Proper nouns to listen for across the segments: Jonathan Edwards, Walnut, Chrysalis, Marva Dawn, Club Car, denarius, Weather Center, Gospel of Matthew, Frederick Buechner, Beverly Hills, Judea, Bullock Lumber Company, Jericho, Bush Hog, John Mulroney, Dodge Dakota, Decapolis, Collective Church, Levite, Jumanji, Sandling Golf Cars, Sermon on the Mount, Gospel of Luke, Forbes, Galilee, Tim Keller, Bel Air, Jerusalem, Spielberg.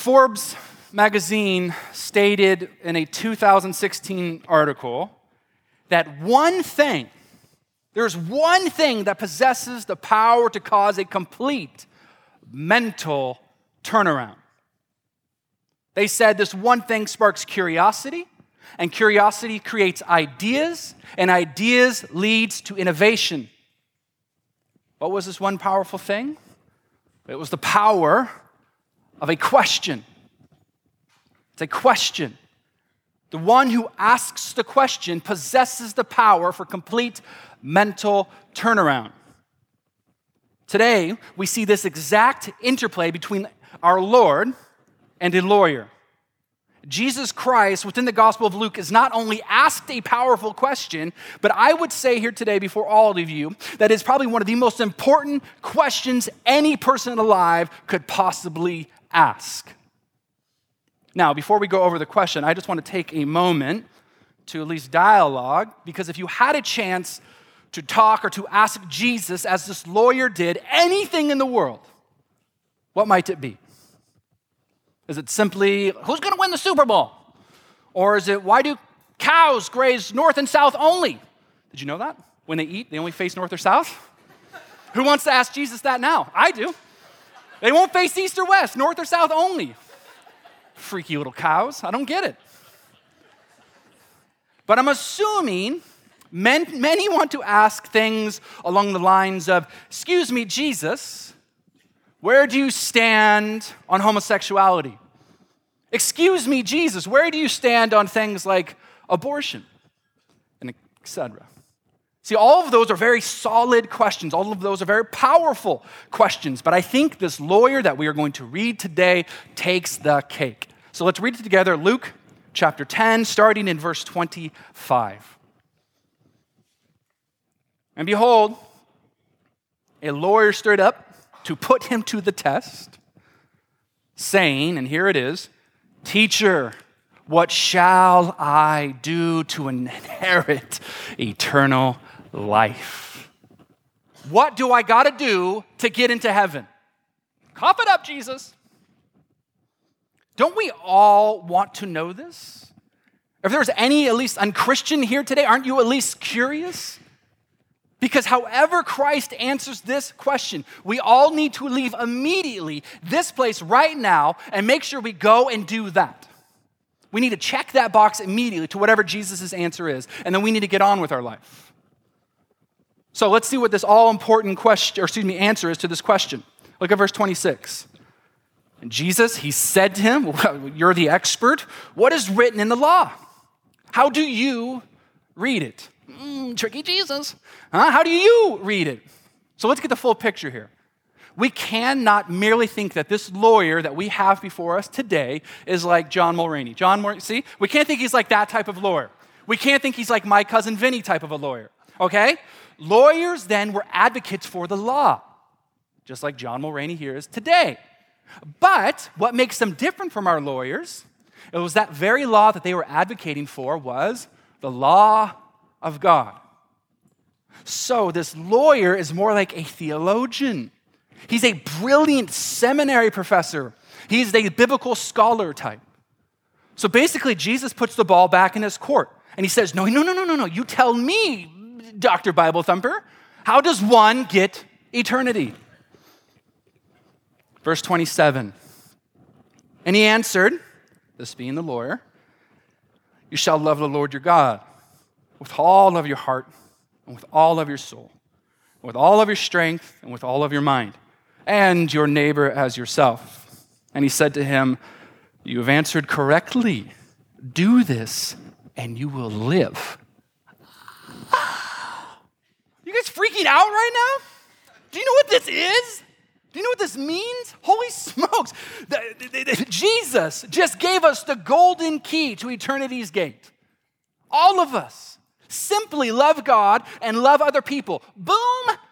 Forbes magazine stated in a 2016 article that there's one thing that possesses the power to cause a complete mental turnaround. They said this one thing sparks curiosity, and curiosity creates ideas, and ideas leads to innovation. What was this one powerful thing? It was the power of a question. It's a question. The one who asks the question possesses the power for complete mental turnaround. Today, we see this exact interplay between our Lord and a lawyer. Jesus Christ, within the Gospel of Luke, is not only asked a powerful question, but I would say here today before all of you, that is probably one of the most important questions any person alive could possibly ask. Now, before we go over the question, I just want to take a moment to at least dialogue, because if you had a chance to talk or to ask Jesus, as this lawyer did, anything in the world, what might it be? Is it simply, who's going to win the Super Bowl? Or is it, why do cows graze north and south only? Did you know that? When they eat, they only face north or south? Who wants to ask Jesus that now? I do. They won't face east or west, north or south only. Freaky little cows. I don't get it. But I'm assuming many want to ask things along the lines of, excuse me, Jesus, where do you stand on homosexuality? Excuse me, Jesus, where do you stand on things like abortion? And etc. See, all of those are very solid questions. All of those are very powerful questions. But I think this lawyer that we are going to read today takes the cake. So let's read it together. Luke chapter 10, starting in verse 25. And behold, a lawyer stirred up to put him to the test, saying, and here it is, "Teacher, what shall I do to inherit eternal life?" What do I got to do to get into heaven? Cough it up, Jesus. Don't we all want to know this? If there's any at least unchristian here today, aren't you at least curious? Because however Christ answers this question, we all need to leave immediately this place right now and make sure we go and do that. We need to check that box immediately to whatever Jesus' answer is, and then we need to get on with our life. So let's see what this all-important answer is to this question. Look at verse 26. And Jesus, he said to him, well, "You're the expert. What is written in the law? How do you read it?" Tricky Jesus. How do you read it? So let's get the full picture here. We cannot merely think that this lawyer that we have before us today is like John Mulroney. See? We can't think he's like that type of lawyer. We can't think he's like My Cousin Vinny type of a lawyer, okay? Lawyers then were advocates for the law, just like John Mulroney here is today. But what makes them different from our lawyers, it was that very law that they were advocating for was the law of God. So this lawyer is more like a theologian. He's a brilliant seminary professor. He's a biblical scholar type. So basically, Jesus puts the ball back in his court, and he says, no, you tell me, Dr. Bible Thumper, how does one get eternity? Verse 27, and he answered, this being the lawyer, "You shall love the Lord your God with all of your heart, and with all of your soul, and with all of your strength, and with all of your mind, and your neighbor as yourself." And he said to him, "You have answered correctly. Do this, and you will live." You guys freaking out right now? Do you know what this is? Do you know what this means? Holy smokes. Jesus just gave us the golden key to eternity's gate. All of us. Simply love God and love other people. Boom,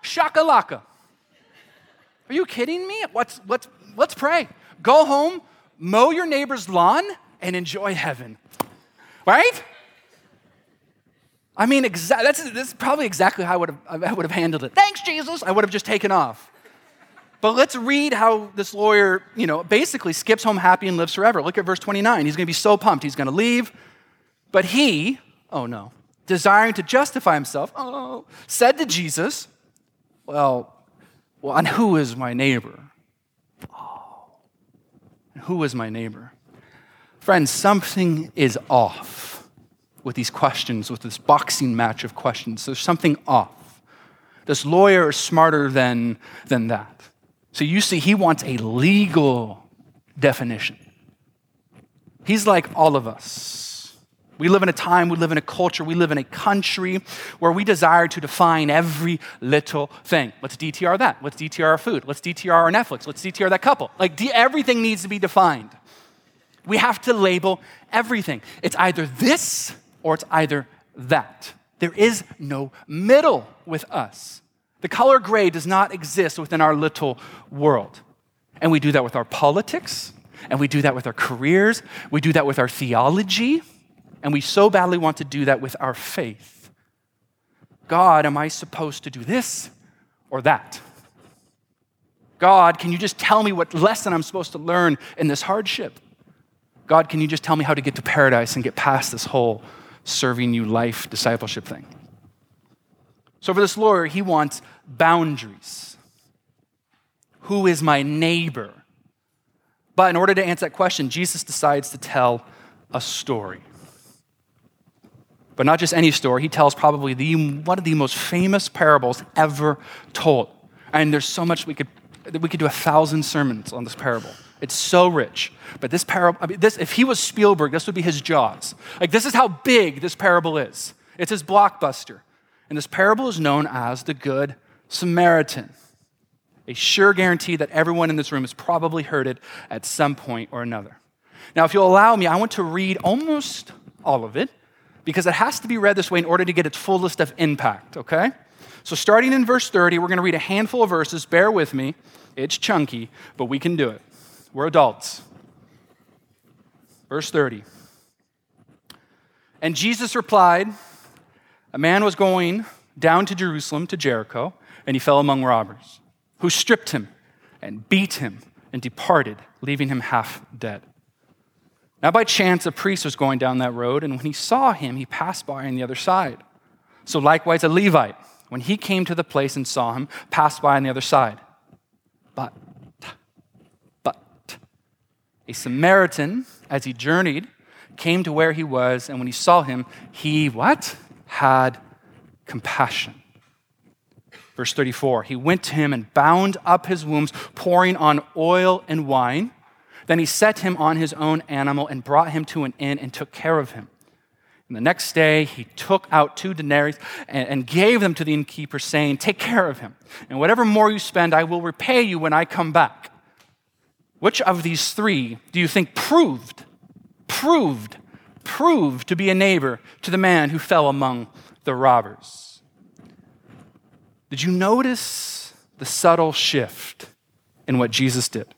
shakalaka. Are you kidding me? Let's pray. Go home, mow your neighbor's lawn, and enjoy heaven. Right? I mean, that's probably exactly how I would have handled it. Thanks, Jesus. I would have just taken off. But let's read how this lawyer, basically skips home happy and lives forever. Look at verse 29. He's going to be so pumped. He's going to leave. But he, desiring to justify himself, said to Jesus, well, and who is my neighbor? And who is my neighbor? Friends, something is off with these questions, with this boxing match of questions. There's something off. This lawyer is smarter than that. So you see, he wants a legal definition. He's like all of us. We live in a time, we live in a culture, we live in a country where we desire to define every little thing. Let's DTR that. Let's DTR our food. Let's DTR our Netflix. Let's DTR that couple. Everything needs to be defined. We have to label everything. It's either this or it's either that. There is no middle with us. The color gray does not exist within our little world. And we do that with our politics, and we do that with our careers, we do that with our theology, and we so badly want to do that with our faith. God, am I supposed to do this or that? God, can you just tell me what lesson I'm supposed to learn in this hardship? God, can you just tell me how to get to paradise and get past this whole serving you life discipleship thing? So for this lawyer, he wants boundaries. Who is my neighbor? But in order to answer that question, Jesus decides to tell a story. But not just any story. He tells probably one of the most famous parables ever told. And there's so much we could do 1,000 sermons on this parable. It's so rich. But this parable, if he was Spielberg, this would be his Jaws. This is how big this parable is. It's his blockbuster. And this parable is known as the Good Samaritan. A sure guarantee that everyone in this room has probably heard it at some point or another. Now, if you'll allow me, I want to read almost all of it because it has to be read this way in order to get its fullest of impact, okay? So starting in verse 30, we're going to read a handful of verses. Bear with me. It's chunky, but we can do it. We're adults. Verse 30. And Jesus replied, a man was going down to Jerusalem, to Jericho, and he fell among robbers, who stripped him and beat him and departed, leaving him half dead. Now by chance, a priest was going down that road, and when he saw him, he passed by on the other side. So likewise, a Levite, when he came to the place and saw him, passed by on the other side. But a Samaritan, as he journeyed, came to where he was, and when he saw him, he what? Had compassion. Verse 34, he went to him and bound up his wounds, pouring on oil and wine. Then he set him on his own animal and brought him to an inn and took care of him. And the next day he took out 2 denarii and gave them to the innkeeper, saying, take care of him, and whatever more you spend, I will repay you when I come back. Which of these 3 do you think proved to be a neighbor to the man who fell among the robbers? Did you notice the subtle shift in what Jesus did?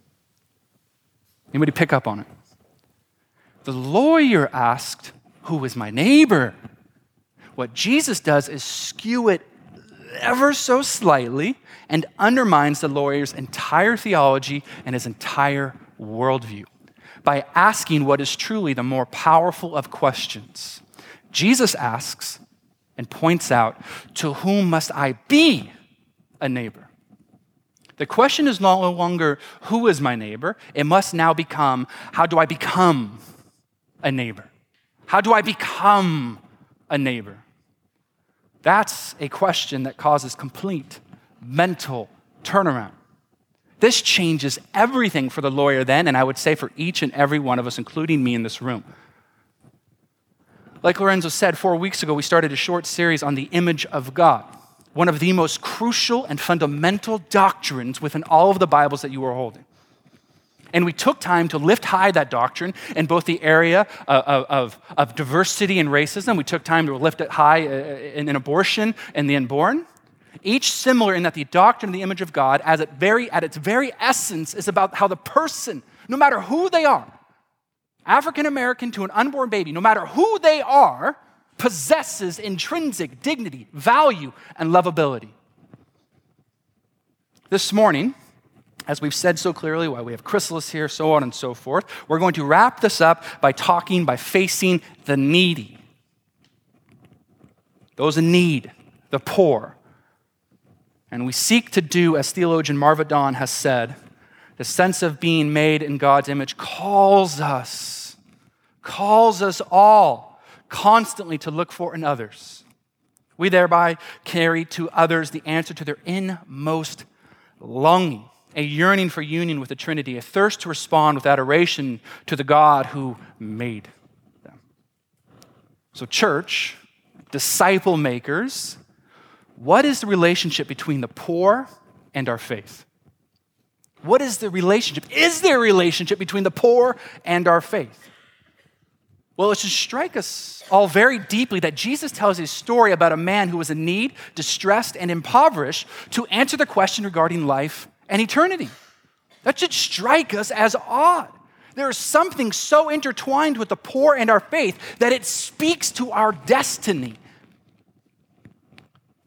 Anybody pick up on it? The lawyer asked, who is my neighbor? What Jesus does is skew it ever so slightly and undermines the lawyer's entire theology and his entire worldview by asking what is truly the more powerful of questions. Jesus asks and points out, to whom must I be a neighbor? The question is no longer, who is my neighbor? It must now become, how do I become a neighbor? How do I become a neighbor? That's a question that causes complete mental turnaround. This changes everything for the lawyer then, and I would say for each and every one of us, including me in this room. Like Lorenzo said, 4 weeks ago, we started a short series on the image of God, one of the most crucial and fundamental doctrines within all of the Bibles that you are holding. And we took time to lift high that doctrine in both the area of diversity and racism. We took time to lift it high in abortion and the unborn. Each similar in that the doctrine of the image of God, as at its very essence, is about how the person, no matter who they are, African American to an unborn baby, no matter who they are, possesses intrinsic dignity, value, and lovability. This morning, as we've said so clearly, why we have Chrysalis here, so on and so forth. We're going to wrap this up by facing the needy. Those in need, the poor. And we seek to do, as theologian Marva Dawn has said, the sense of being made in God's image calls us all constantly to look for in others. We thereby carry to others the answer to their inmost longing, a yearning for union with the Trinity, a thirst to respond with adoration to the God who made them. So church, disciple makers, what is the relationship between the poor and our faith? What is the relationship? Is there a relationship between the poor and our faith? Well, it should strike us all very deeply that Jesus tells a story about a man who was in need, distressed, and impoverished to answer the question regarding life and eternity. That should strike us as odd. There is something so intertwined with the poor and our faith that it speaks to our destiny.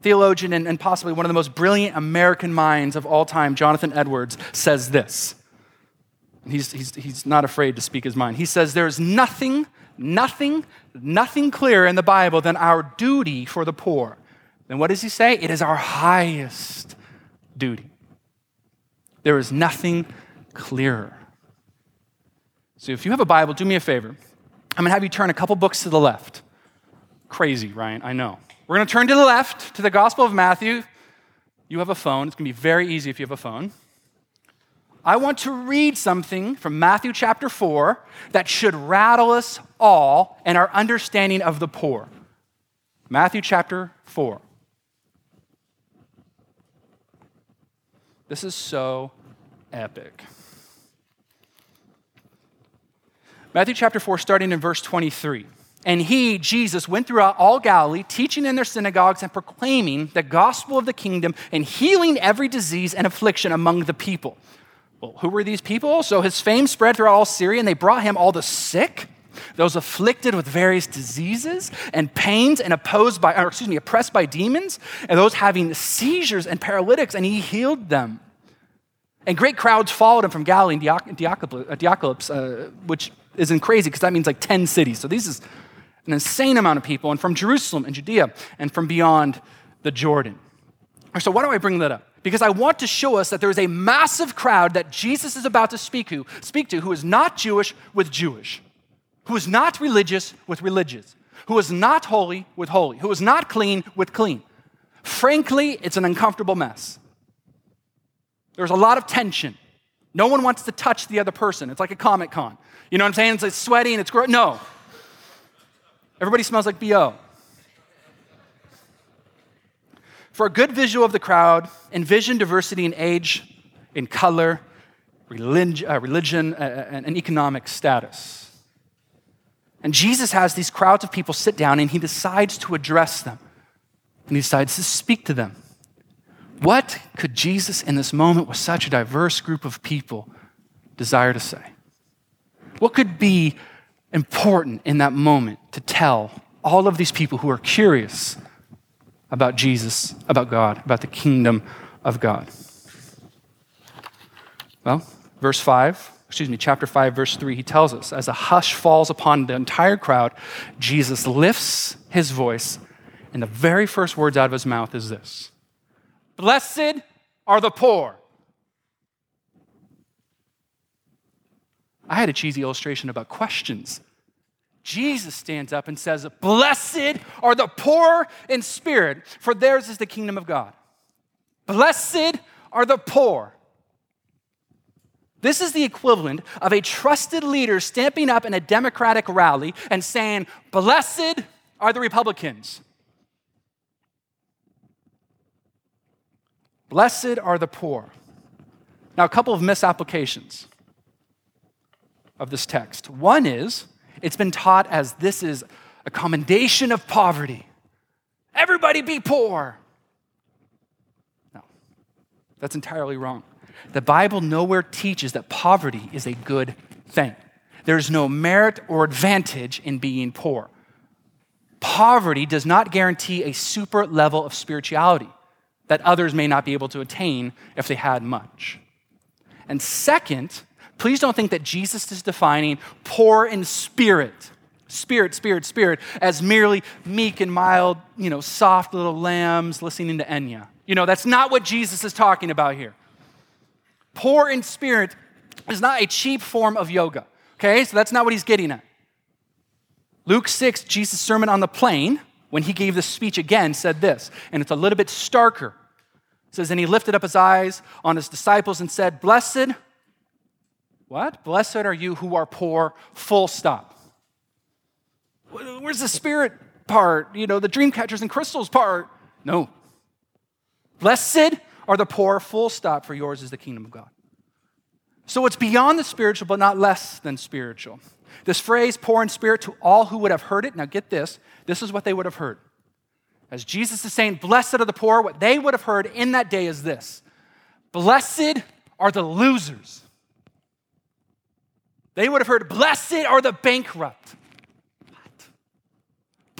Theologian and possibly one of the most brilliant American minds of all time, Jonathan Edwards, says this. He's not afraid to speak his mind. He says, there is nothing clearer in the Bible than our duty for the poor. Then what does he say? It is our highest duty. There is nothing clearer. So if you have a Bible, do me a favor. I'm going to have you turn a couple books to the left. Crazy, Ryan, I know. We're going to turn to the left, to the Gospel of Matthew. You have a phone. It's going to be very easy if you have a phone. I want to read something from Matthew chapter 4 that should rattle us all in our understanding of the poor. Matthew chapter 4. This is so epic. Matthew chapter 4, starting in verse 23. And he, Jesus, went throughout all Galilee, teaching in their synagogues and proclaiming the gospel of the kingdom and healing every disease and affliction among the people. Well, who were these people? So his fame spread throughout all Syria, and they brought him all the sick, those afflicted with various diseases and pains and oppressed by demons, and those having seizures and paralytics, and he healed them. And great crowds followed him from Galilee and Decapolis, which isn't crazy because that means like 10 cities. So this is an insane amount of people, and from Jerusalem and Judea and from beyond the Jordan. So why do I bring that up? Because I want to show us that there is a massive crowd that Jesus is about to speak to who is not Jewish with Jewish, who is not religious with religious, who is not holy with holy, who is not clean with clean. Frankly, it's an uncomfortable mess. There's a lot of tension. No one wants to touch the other person. It's like a Comic Con. You know what I'm saying? It's like sweaty and it's gross. No. Everybody smells like BO. For a good visual of the crowd, envision diversity in age, in color, religion, and economic status. And Jesus has these crowds of people sit down and he decides to address them. And he decides to speak to them. What could Jesus in this moment with such a diverse group of people desire to say? What could be important in that moment to tell all of these people who are curious about Jesus, about God, about the kingdom of God? Well, chapter 5, verse 3, he tells us, as a hush falls upon the entire crowd, Jesus lifts his voice, and the very first words out of his mouth is this: "Blessed are the poor." I had a cheesy illustration about questions. Jesus stands up and says, "Blessed are the poor in spirit, for theirs is the kingdom of God." Blessed are the poor. This is the equivalent of a trusted leader stamping up in a Democratic rally and saying, "Blessed are the Republicans. Blessed are the poor." Now, a couple of misapplications of this text. One is, it's been taught as this is a commendation of poverty. Everybody be poor. No, that's entirely wrong. The Bible nowhere teaches that poverty is a good thing. There's no merit or advantage in being poor. Poverty does not guarantee a super level of spirituality that others may not be able to attain if they had much. And second, please don't think that Jesus is defining poor in spirit, as merely meek and mild, soft little lambs listening to Enya. That's not what Jesus is talking about here. Poor in spirit is not a cheap form of yoga, okay? So that's not what he's getting at. Luke 6, Jesus' Sermon on the Plain, when he gave this speech again, said this, and it's a little bit starker. It says, and he lifted up his eyes on his disciples and said, Blessed are you who are poor, full stop. Where's the spirit part? The dream catchers and crystals part? No. Blessed are the poor, full stop, for yours is the kingdom of God. So it's beyond the spiritual, but not less than spiritual. This phrase, poor in spirit, to all who would have heard it, now get this is what they would have heard. As Jesus is saying, blessed are the poor, what they would have heard in that day is this. Blessed are the losers. They would have heard, blessed are the bankrupt. What?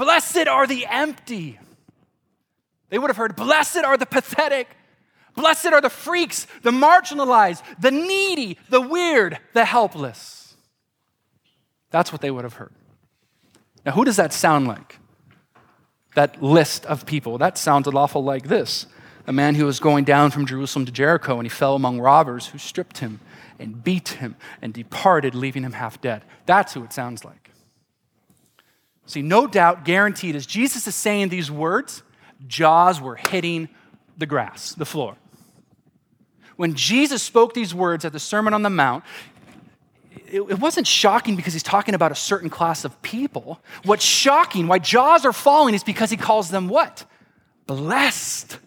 Blessed are the empty. They would have heard, blessed are the pathetic. Blessed are the freaks, the marginalized, the needy, the weird, the helpless. That's what they would have heard. Now, who does that sound like? That list of people. That sounds an awful like this. A man who was going down from Jerusalem to Jericho, and he fell among robbers who stripped him and beat him and departed, leaving him half dead. That's who it sounds like. See, no doubt, guaranteed, as Jesus is saying these words, jaws were hitting the grass, the floor. When Jesus spoke these words at the Sermon on the Mount, it wasn't shocking because he's talking about a certain class of people. What's shocking, why jaws are falling, is because he calls them what? Blessed.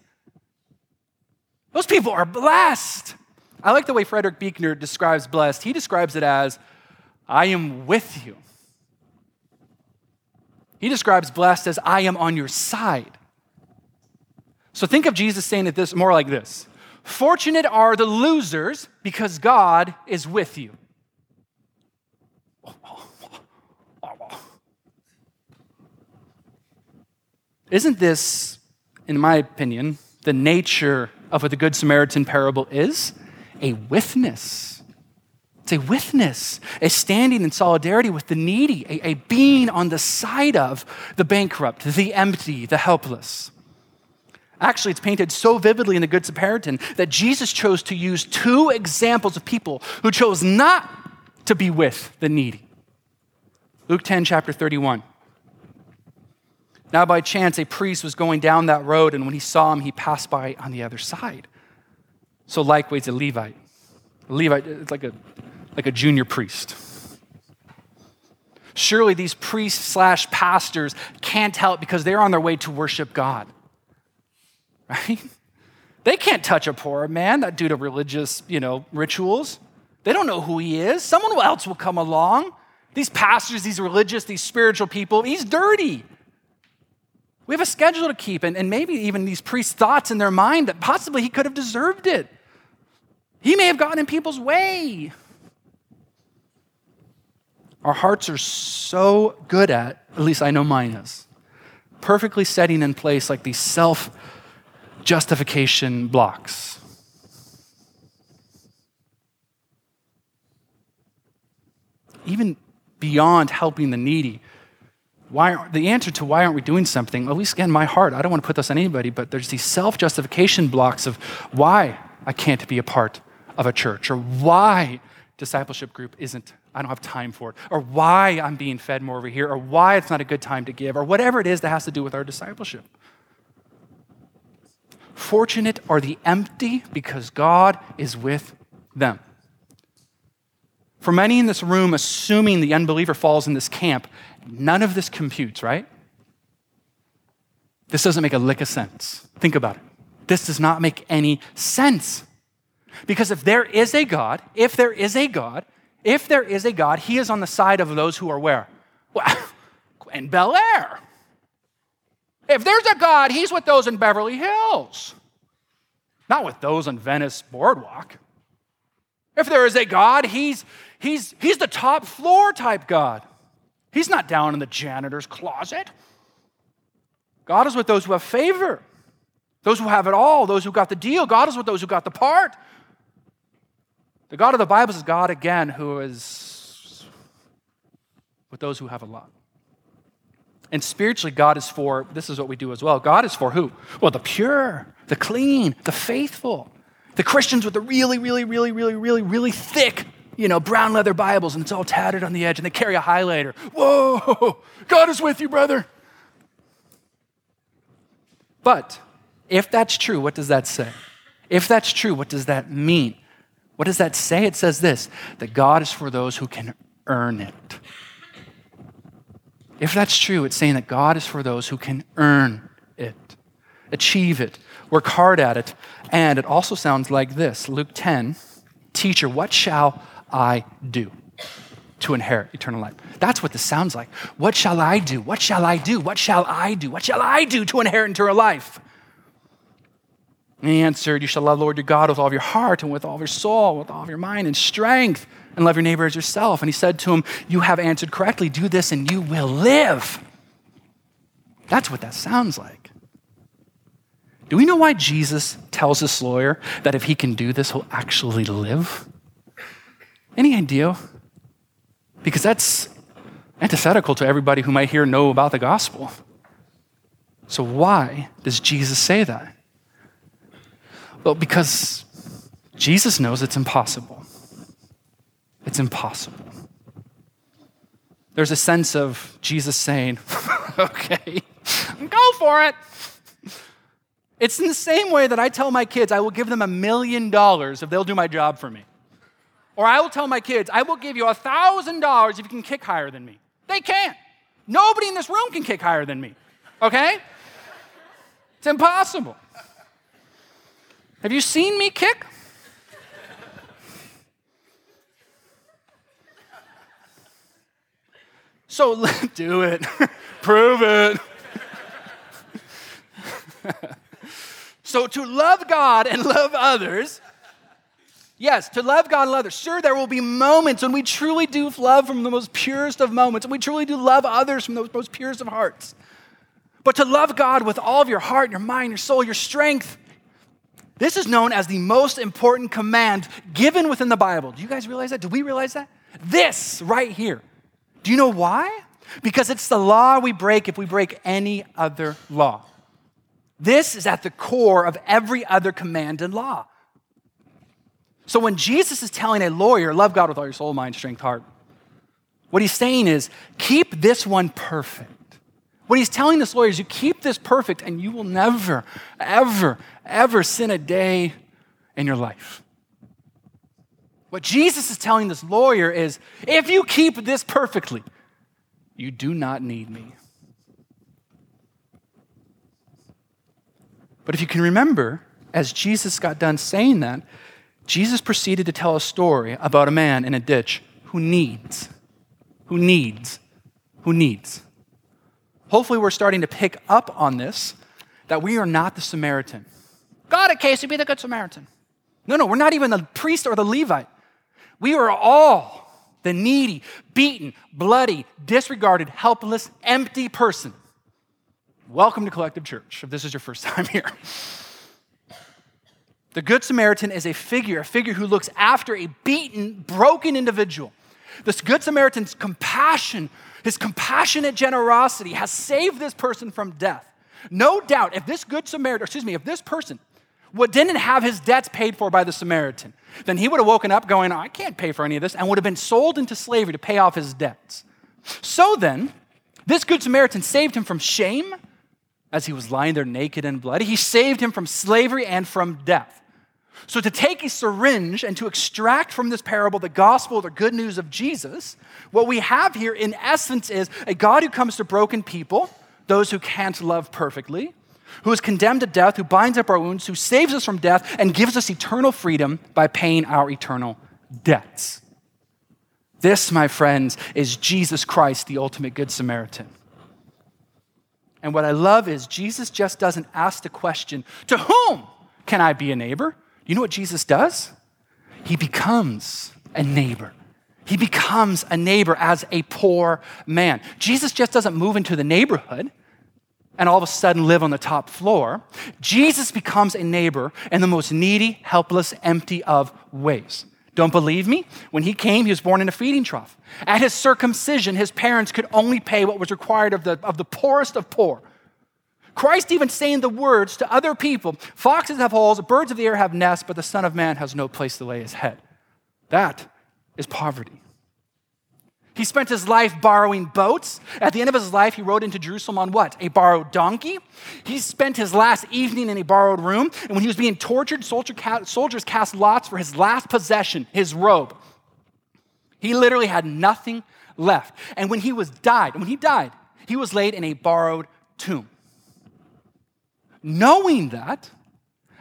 Those people are blessed. I like the way Frederick Buechner describes blessed. He describes it as, I am with you. He describes blessed as, I am on your side. So think of Jesus saying it this more like this. Fortunate are the losers because God is with you. Isn't this, in my opinion, the nature of what the Good Samaritan parable is? A witness. It's a witness, a standing in solidarity with the needy, a being on the side of the bankrupt, the empty, the helpless. Actually, it's painted so vividly in the Good Samaritan that Jesus chose to use two examples of people who chose not to be with the needy. Luke 10, chapter 31. Now by chance, a priest was going down that road, and when he saw him, he passed by on the other side. So likewise, a Levite. A Levite, it's like a junior priest. Surely these priests / pastors can't help because they're on their way to worship God. Right? They can't touch a poor man, not due to religious, rituals. They don't know who he is. Someone else will come along. These pastors, these religious, these spiritual people, he's dirty. We have a schedule to keep, and maybe even these priests' thoughts in their mind that possibly he could have deserved it. He may have gotten in people's way. Our hearts are so good at least I know mine is, perfectly setting in place like these self-justification blocks. Even beyond helping the needy, the answer to why aren't we doing something, at least in my heart, I don't want to put this on anybody, but there's these self-justification blocks of why I can't be a part of a church, or why discipleship group I don't have time for it, or why I'm being fed more over here, or why it's not a good time to give, or whatever it is that has to do with our discipleship. Fortunate are the empty because God is with them. For many in this room, assuming the unbeliever falls in this camp, none of this computes, right? This doesn't make a lick of sense. Think about it. This does not make any sense. Because if there is a God, he is on the side of those who are where? In Bel Air. If there's a God, he's with those in Beverly Hills. Not with those on Venice Boardwalk. If there is a God, he's the top floor type God. He's not down in the janitor's closet. God is with those who have favor, those who have it all, those who got the deal. God is with those who got the part. The God of the Bible is God, again, who is with those who have a lot. And spiritually, God is for, this is what we do as well, God is for who? Well, the pure, the clean, the faithful, the Christians with the really thick, brown leather Bibles, and it's all tattered on the edge, and they carry a highlighter. Whoa, God is with you, brother. But if that's true, what does that say? If that's true, what does that mean? What does that say? It says this, that God is for those who can earn it. If that's true, it's saying that God is for those who can earn it, achieve it, work hard at it. And it also sounds like this, Luke 10, teacher, what shall I do to inherit eternal life? That's what this sounds like. What shall I do? What shall I do? What shall I do? What shall I do to inherit eternal life? And he answered, you shall love the Lord your God with all of your heart and with all of your soul, with all of your mind and strength, and love your neighbor as yourself. And he said to him, you have answered correctly. Do this and you will live. That's what that sounds like. Do we know why Jesus tells this lawyer that if he can do this, he'll actually live? Any idea? Because that's antithetical to everybody who might here know about the gospel. So why does Jesus say that? Well, because Jesus knows it's impossible. It's impossible. There's a sense of Jesus saying, okay, go for it. It's in the same way that I tell my kids, I will give them $1 million if they'll do my job for me. Or I will tell my kids, I will give you $1,000 if you can kick higher than me. They can't. Nobody in this room can kick higher than me, okay? It's impossible. Have you seen me kick? So do it. Prove it. So to love God and love others, yes, to love God and love others. Sure, there will be moments when we truly do love from the most purest of moments, and we truly do love others from the most purest of hearts. But to love God with all of your heart, your mind, your soul, your strength, this is known as the most important command given within the Bible. Do you guys realize that? Do we realize that? This right here. Do you know why? Because it's the law we break if we break any other law. This is at the core of every other command and law. So when Jesus is telling a lawyer, love God with all your soul, mind, strength, heart, what he's saying is, keep this one perfect. What he's telling this lawyer is, you keep this perfect and you will never, ever, ever sin a day in your life. What Jesus is telling this lawyer is, if you keep this perfectly, you do not need me. But if you can remember, as Jesus got done saying that, Jesus proceeded to tell a story about a man in a ditch who needs. Hopefully we're starting to pick up on this, that we are not the Samaritan. Got it, Casey, be the good Samaritan. No, we're not even the priest or the Levite. We are all the needy, beaten, bloody, disregarded, helpless, empty person. Welcome to Collective Church, if this is your first time here. The Good Samaritan is a figure who looks after a beaten, broken individual. This Good Samaritan's compassion, his compassionate generosity has saved this person from death. No doubt, if this person didn't have his debts paid for by the Samaritan, then he would have woken up going, I can't pay for any of this, and would have been sold into slavery to pay off his debts. So then, this Good Samaritan saved him from shame as he was lying there naked and bloody. He saved him from slavery and from death. So to take a syringe and to extract from this parable the gospel, the good news of Jesus, what we have here in essence is a God who comes to broken people, those who can't love perfectly, who is condemned to death, who binds up our wounds, who saves us from death, and gives us eternal freedom by paying our eternal debts. This, my friends, is Jesus Christ, the ultimate Good Samaritan. And what I love is Jesus just doesn't ask the question, to whom can I be a neighbor? You know what Jesus does? He becomes a neighbor. He becomes a neighbor as a poor man. Jesus just doesn't move into the neighborhood and all of a sudden live on the top floor. Jesus becomes a neighbor in the most needy, helpless, empty of ways. Don't believe me? When he came, he was born in a feeding trough. At his circumcision, his parents could only pay what was required of the poorest of poor. Christ even saying the words to other people, foxes have holes, birds of the air have nests, but the Son of Man has no place to lay his head. That is poverty. He spent his life borrowing boats. At the end of his life, he rode into Jerusalem on what? A borrowed donkey. He spent his last evening in a borrowed room. And when he was being tortured, soldiers cast lots for his last possession, his robe. He literally had nothing left. And when he died, he was laid in a borrowed tomb. Knowing that,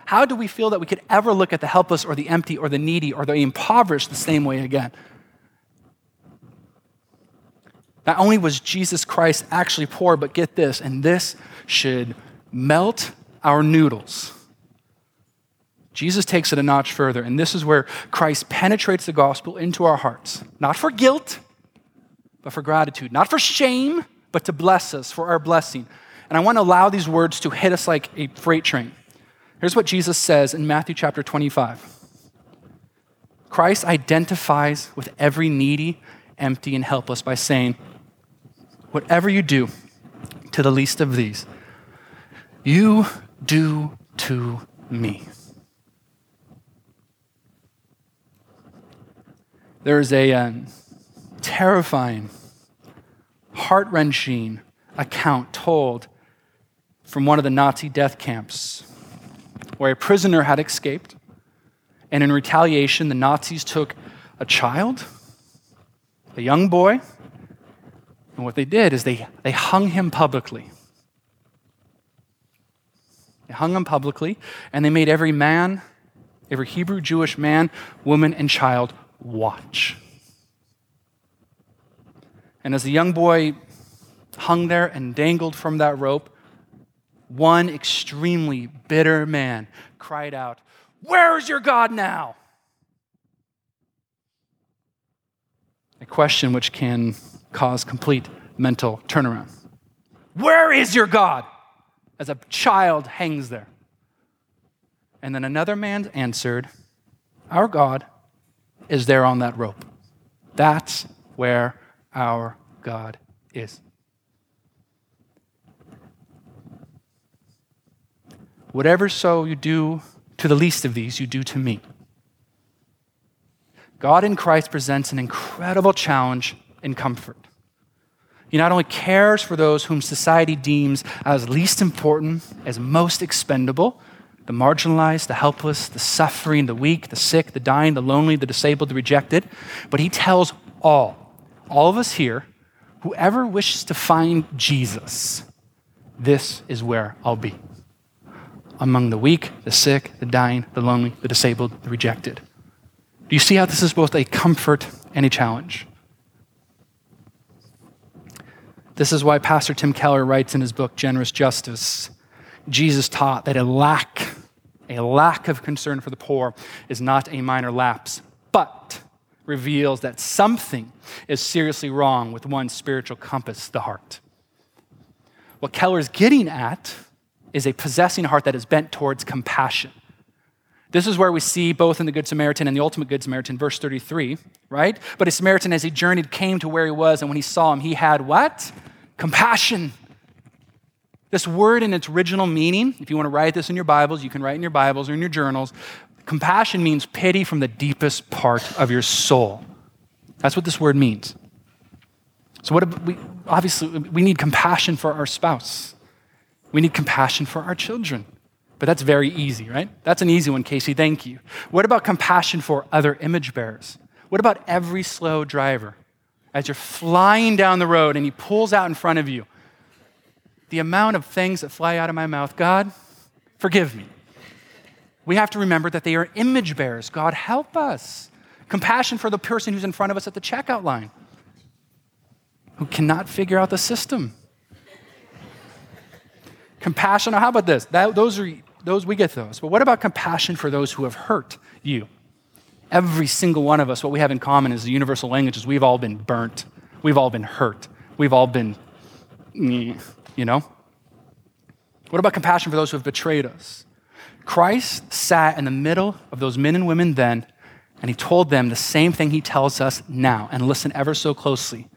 how do we feel that we could ever look at the helpless or the empty or the needy or the impoverished the same way again? Not only was Jesus Christ actually poor, but get this, and this should melt our noodles. Jesus takes it a notch further, and this is where Christ penetrates the gospel into our hearts. Not for guilt, but for gratitude. Not for shame, but to bless us for our blessing. And I want to allow these words to hit us like a freight train. Here's what Jesus says in Matthew chapter 25. Christ identifies with every needy, empty, and helpless by saying, whatever you do to the least of these, you do to me. There is a terrifying, heart-wrenching account told from one of the Nazi death camps where a prisoner had escaped, and in retaliation, the Nazis took a child, a young boy, and what they did is they hung him publicly. They hung him publicly, and they made every man, every Hebrew, Jewish man, woman, and child watch. And as the young boy hung there and dangled from that rope, one extremely bitter man cried out, "Where is your God now?" A question which can cause complete mental turnaround. Where is your God? As a child hangs there. And then another man answered, our God is there on that rope. That's where our God is. Whatever so you do to the least of these, you do to me. God in Christ presents an incredible challenge and comfort. He not only cares for those whom society deems as least important, as most expendable, the marginalized, the helpless, the suffering, the weak, the sick, the dying, the lonely, the disabled, the rejected, but he tells all of us here, whoever wishes to find Jesus, this is where I'll be. Among the weak, the sick, the dying, the lonely, the disabled, the rejected. Do you see how this is both a comfort and a challenge? This is why Pastor Tim Keller writes in his book, Generous Justice, Jesus taught that a lack of concern for the poor is not a minor lapse, but reveals that something is seriously wrong with one's spiritual compass, the heart. What Keller's getting at is a possessing heart that is bent towards compassion. This is where we see both in the Good Samaritan and the ultimate Good Samaritan, verse 33, right? But a Samaritan, as he journeyed, came to where he was, and when he saw him, he had what? Compassion. This word in its original meaning, if you want to write this in your Bibles, you can write in your Bibles or in your journals, compassion means pity from the deepest part of your soul. That's what this word means. So we need compassion for our spouse. We need compassion for our children. But that's very easy, right? That's an easy one, Casey, thank you. What about compassion for other image bearers? What about every slow driver? As you're flying down the road and he pulls out in front of you, the amount of things that fly out of my mouth, God, forgive me. We have to remember that they are image bearers. God, help us. Compassion for the person who's in front of us at the checkout line, who cannot figure out the system. Compassion, or how about this? We get those. But what about compassion for those who have hurt you? Every single one of us, what we have in common is the universal language is we've all been burnt. We've all been hurt. We've all been, What about compassion for those who have betrayed us? Christ sat in the middle of those men and women then And he told them the same thing he tells us now, and listen ever so closely.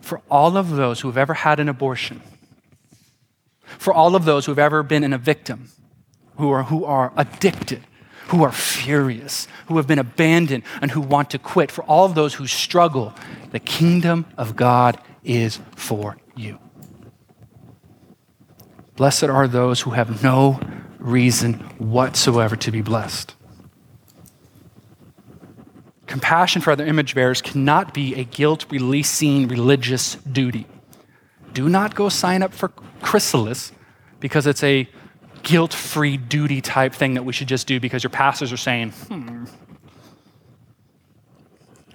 For all of those who have ever had an abortion, for all of those who have ever been a victim, who are addicted, who are furious, who have been abandoned, and who want to quit, for all of those who struggle, the kingdom of God is for you. Blessed are those who have no reason whatsoever to be blessed. Compassion for other image bearers cannot be a guilt-releasing religious duty. Do not go sign up for Chrysalis because it's a guilt-free duty type thing that we should just do because your pastors are saying,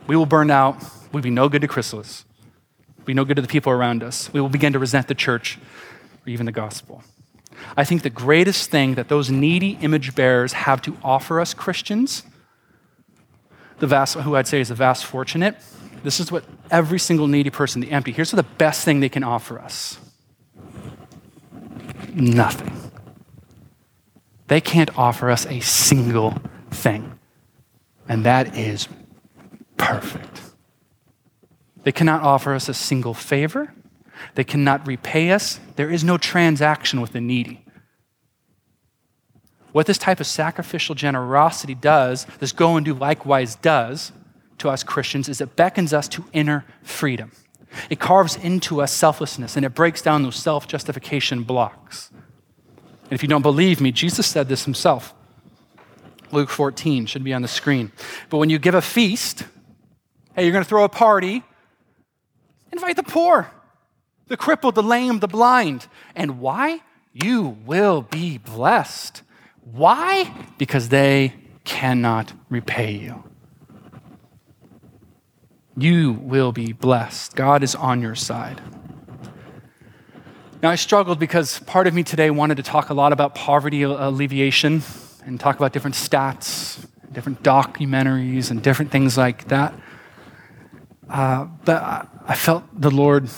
We will burn out. We'll be no good to Chrysalis. We'll be no good to the people around us. We will begin to resent the church or even the gospel. I think the greatest thing that those needy image bearers have to offer us Christians, who I'd say is the vast fortunate, this is what every single needy person, the empty, here's the best thing they can offer us. Nothing. They can't offer us a single thing. And that is perfect. They cannot offer us a single favor. They cannot repay us. There is no transaction with the needy. What this type of sacrificial generosity does, this go and do likewise does to us Christians, is it beckons us to inner freedom. It carves into us selflessness, and it breaks down those self-justification blocks. And if you don't believe me, Jesus said this himself. Luke 14 should be on the screen. But when you give a feast, hey, you're going to throw a party, invite the poor, the crippled, the lame, the blind. And why? You will be blessed. Why? Because they cannot repay you. You will be blessed. God is on your side. Now, I struggled because part of me today wanted to talk a lot about poverty alleviation and talk about different stats, different documentaries, and different things like that. But I felt the Lord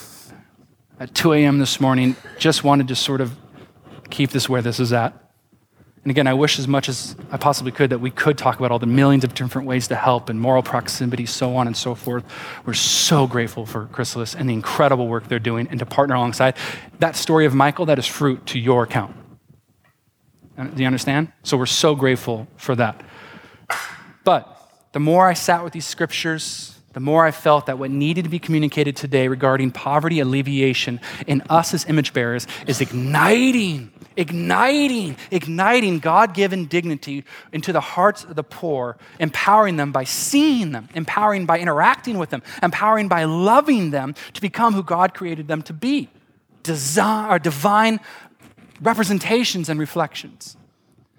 at 2 a.m. this morning just wanted to sort of keep this where this is at. And again, I wish as much as I possibly could that we could talk about all the millions of different ways to help and moral proximity, so on and so forth. We're so grateful for Chrysalis and the incredible work they're doing and to partner alongside. That story of Michael, that is fruit to your account. Do you understand? So we're so grateful for that. But the more I sat with these scriptures, the more I felt that what needed to be communicated today regarding poverty alleviation in us as image bearers is igniting God-given dignity into the hearts of the poor, empowering them by seeing them, empowering by interacting with them, empowering by loving them to become who God created them to be, divine representations and reflections.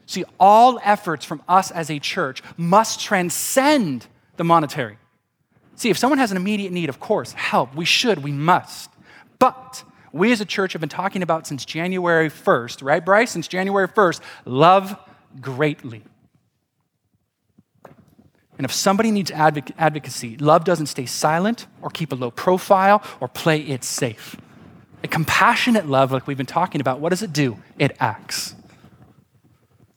See, all efforts from us as a church must transcend the monetary. See, if someone has an immediate need, of course, help. We should, we must. But we as a church have been talking about since January 1st, right, Bryce? Since January 1st, love greatly. And if somebody needs advocacy, love doesn't stay silent or keep a low profile or play it safe. A compassionate love, like we've been talking about, what does it do? It acts.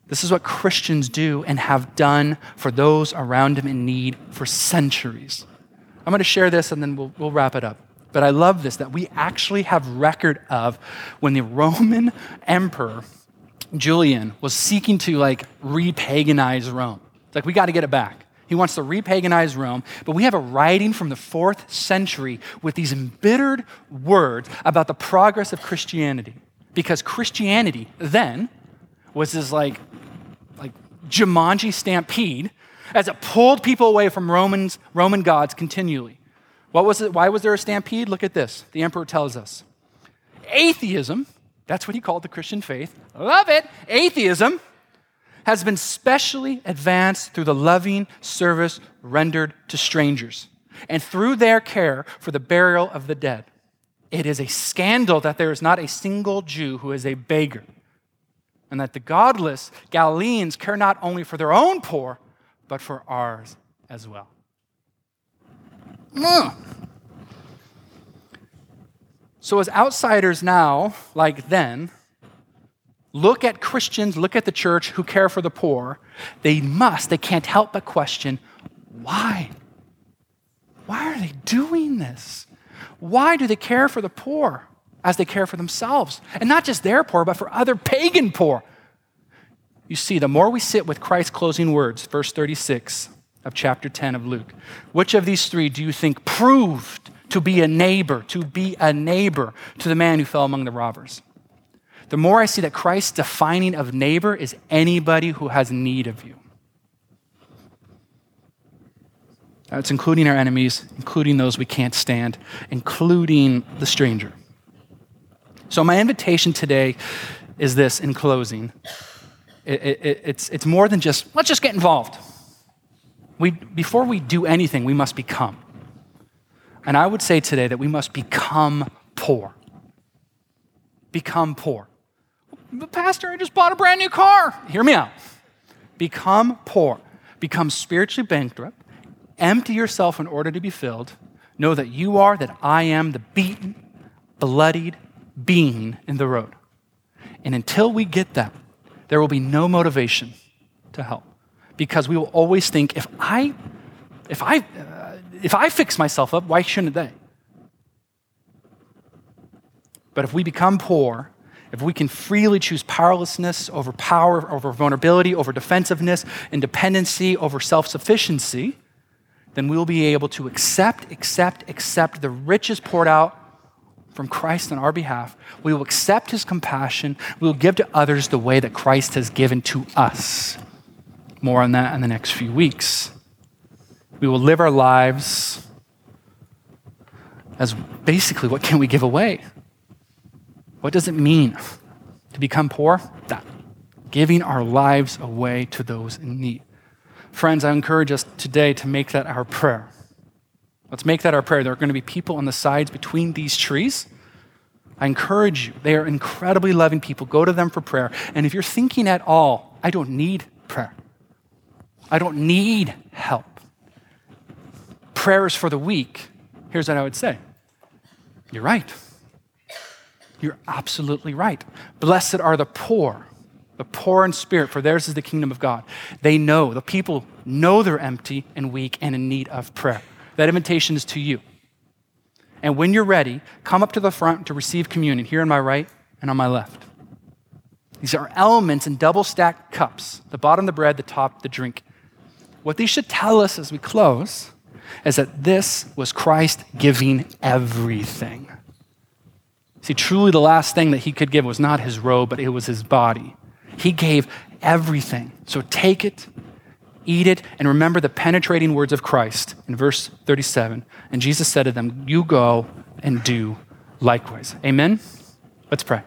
This is what Christians do and have done for those around them in need for centuries. I'm going to share this and then we'll wrap it up. But I love this, that we actually have record of when the Roman emperor, Julian, was seeking to repaganize Rome. It's like, we got to get it back. He wants to repaganize Rome, but we have a writing from the 4th century with these embittered words about the progress of Christianity. Because Christianity then was this like Jumanji stampede as it pulled people away from Roman gods continually. What was it? Why was there a stampede? Look at this. The emperor tells us. Atheism, that's what he called the Christian faith. Love it. Atheism has been specially advanced through the loving service rendered to strangers and through their care for the burial of the dead. It is a scandal that there is not a single Jew who is a beggar, and that the godless Galileans care not only for their own poor, but for ours as well. So as outsiders now, like then, look at Christians, look at the church who care for the poor, they can't help but question, why? Why are they doing this? Why do they care for the poor as they care for themselves? And not just their poor, but for other pagan poor. You see, the more we sit with Christ's closing words, verse 36 of chapter 10 of Luke, which of these three do you think proved to be a neighbor to the man who fell among the robbers? The more I see that Christ's defining of neighbor is anybody who has need of you. That's including our enemies, including those we can't stand, including the stranger. So my invitation today is this in closing. It's more than just, let's just get involved. Before we do anything, we must become. And I would say today that we must become poor. Become poor. But pastor, I just bought a brand new car. Hear me out. Become poor. Become spiritually bankrupt. Empty yourself in order to be filled. Know that you are, that I am the beaten, bloodied being in the road. And until we get that, there will be no motivation to help, because we will always think, if I fix myself up, why shouldn't they? But if we become poor, if we can freely choose powerlessness over power, over vulnerability, over defensiveness, and dependency, over self-sufficiency, then we'll be able to accept the riches poured out from Christ on our behalf. We will accept his compassion. We will give to others the way that Christ has given to us. More on that in the next few weeks. We will live our lives as basically, what can we give away? What does it mean to become poor? That giving our lives away to those in need. Friends, I encourage us today to make that our prayer. Let's make that our prayer. There are going to be people on the sides between these trees. I encourage you. They are incredibly loving people. Go to them for prayer. And if you're thinking at all, I don't need prayer, I don't need help, prayer is for the weak, here's what I would say. You're right. You're absolutely right. Blessed are the poor in spirit, for theirs is the kingdom of God. They know, the people know they're empty and weak and in need of prayer. That invitation is to you. And when you're ready, come up to the front to receive communion, here on my right and on my left. These are elements in double-stacked cups, the bottom the bread, the top the drink. What these should tell us as we close is that this was Christ giving everything. See, truly the last thing that he could give was not his robe, but it was his body. He gave everything. So take it, eat it, and remember the penetrating words of Christ in verse 37. And Jesus said to them, you go and do likewise. Amen? Let's pray.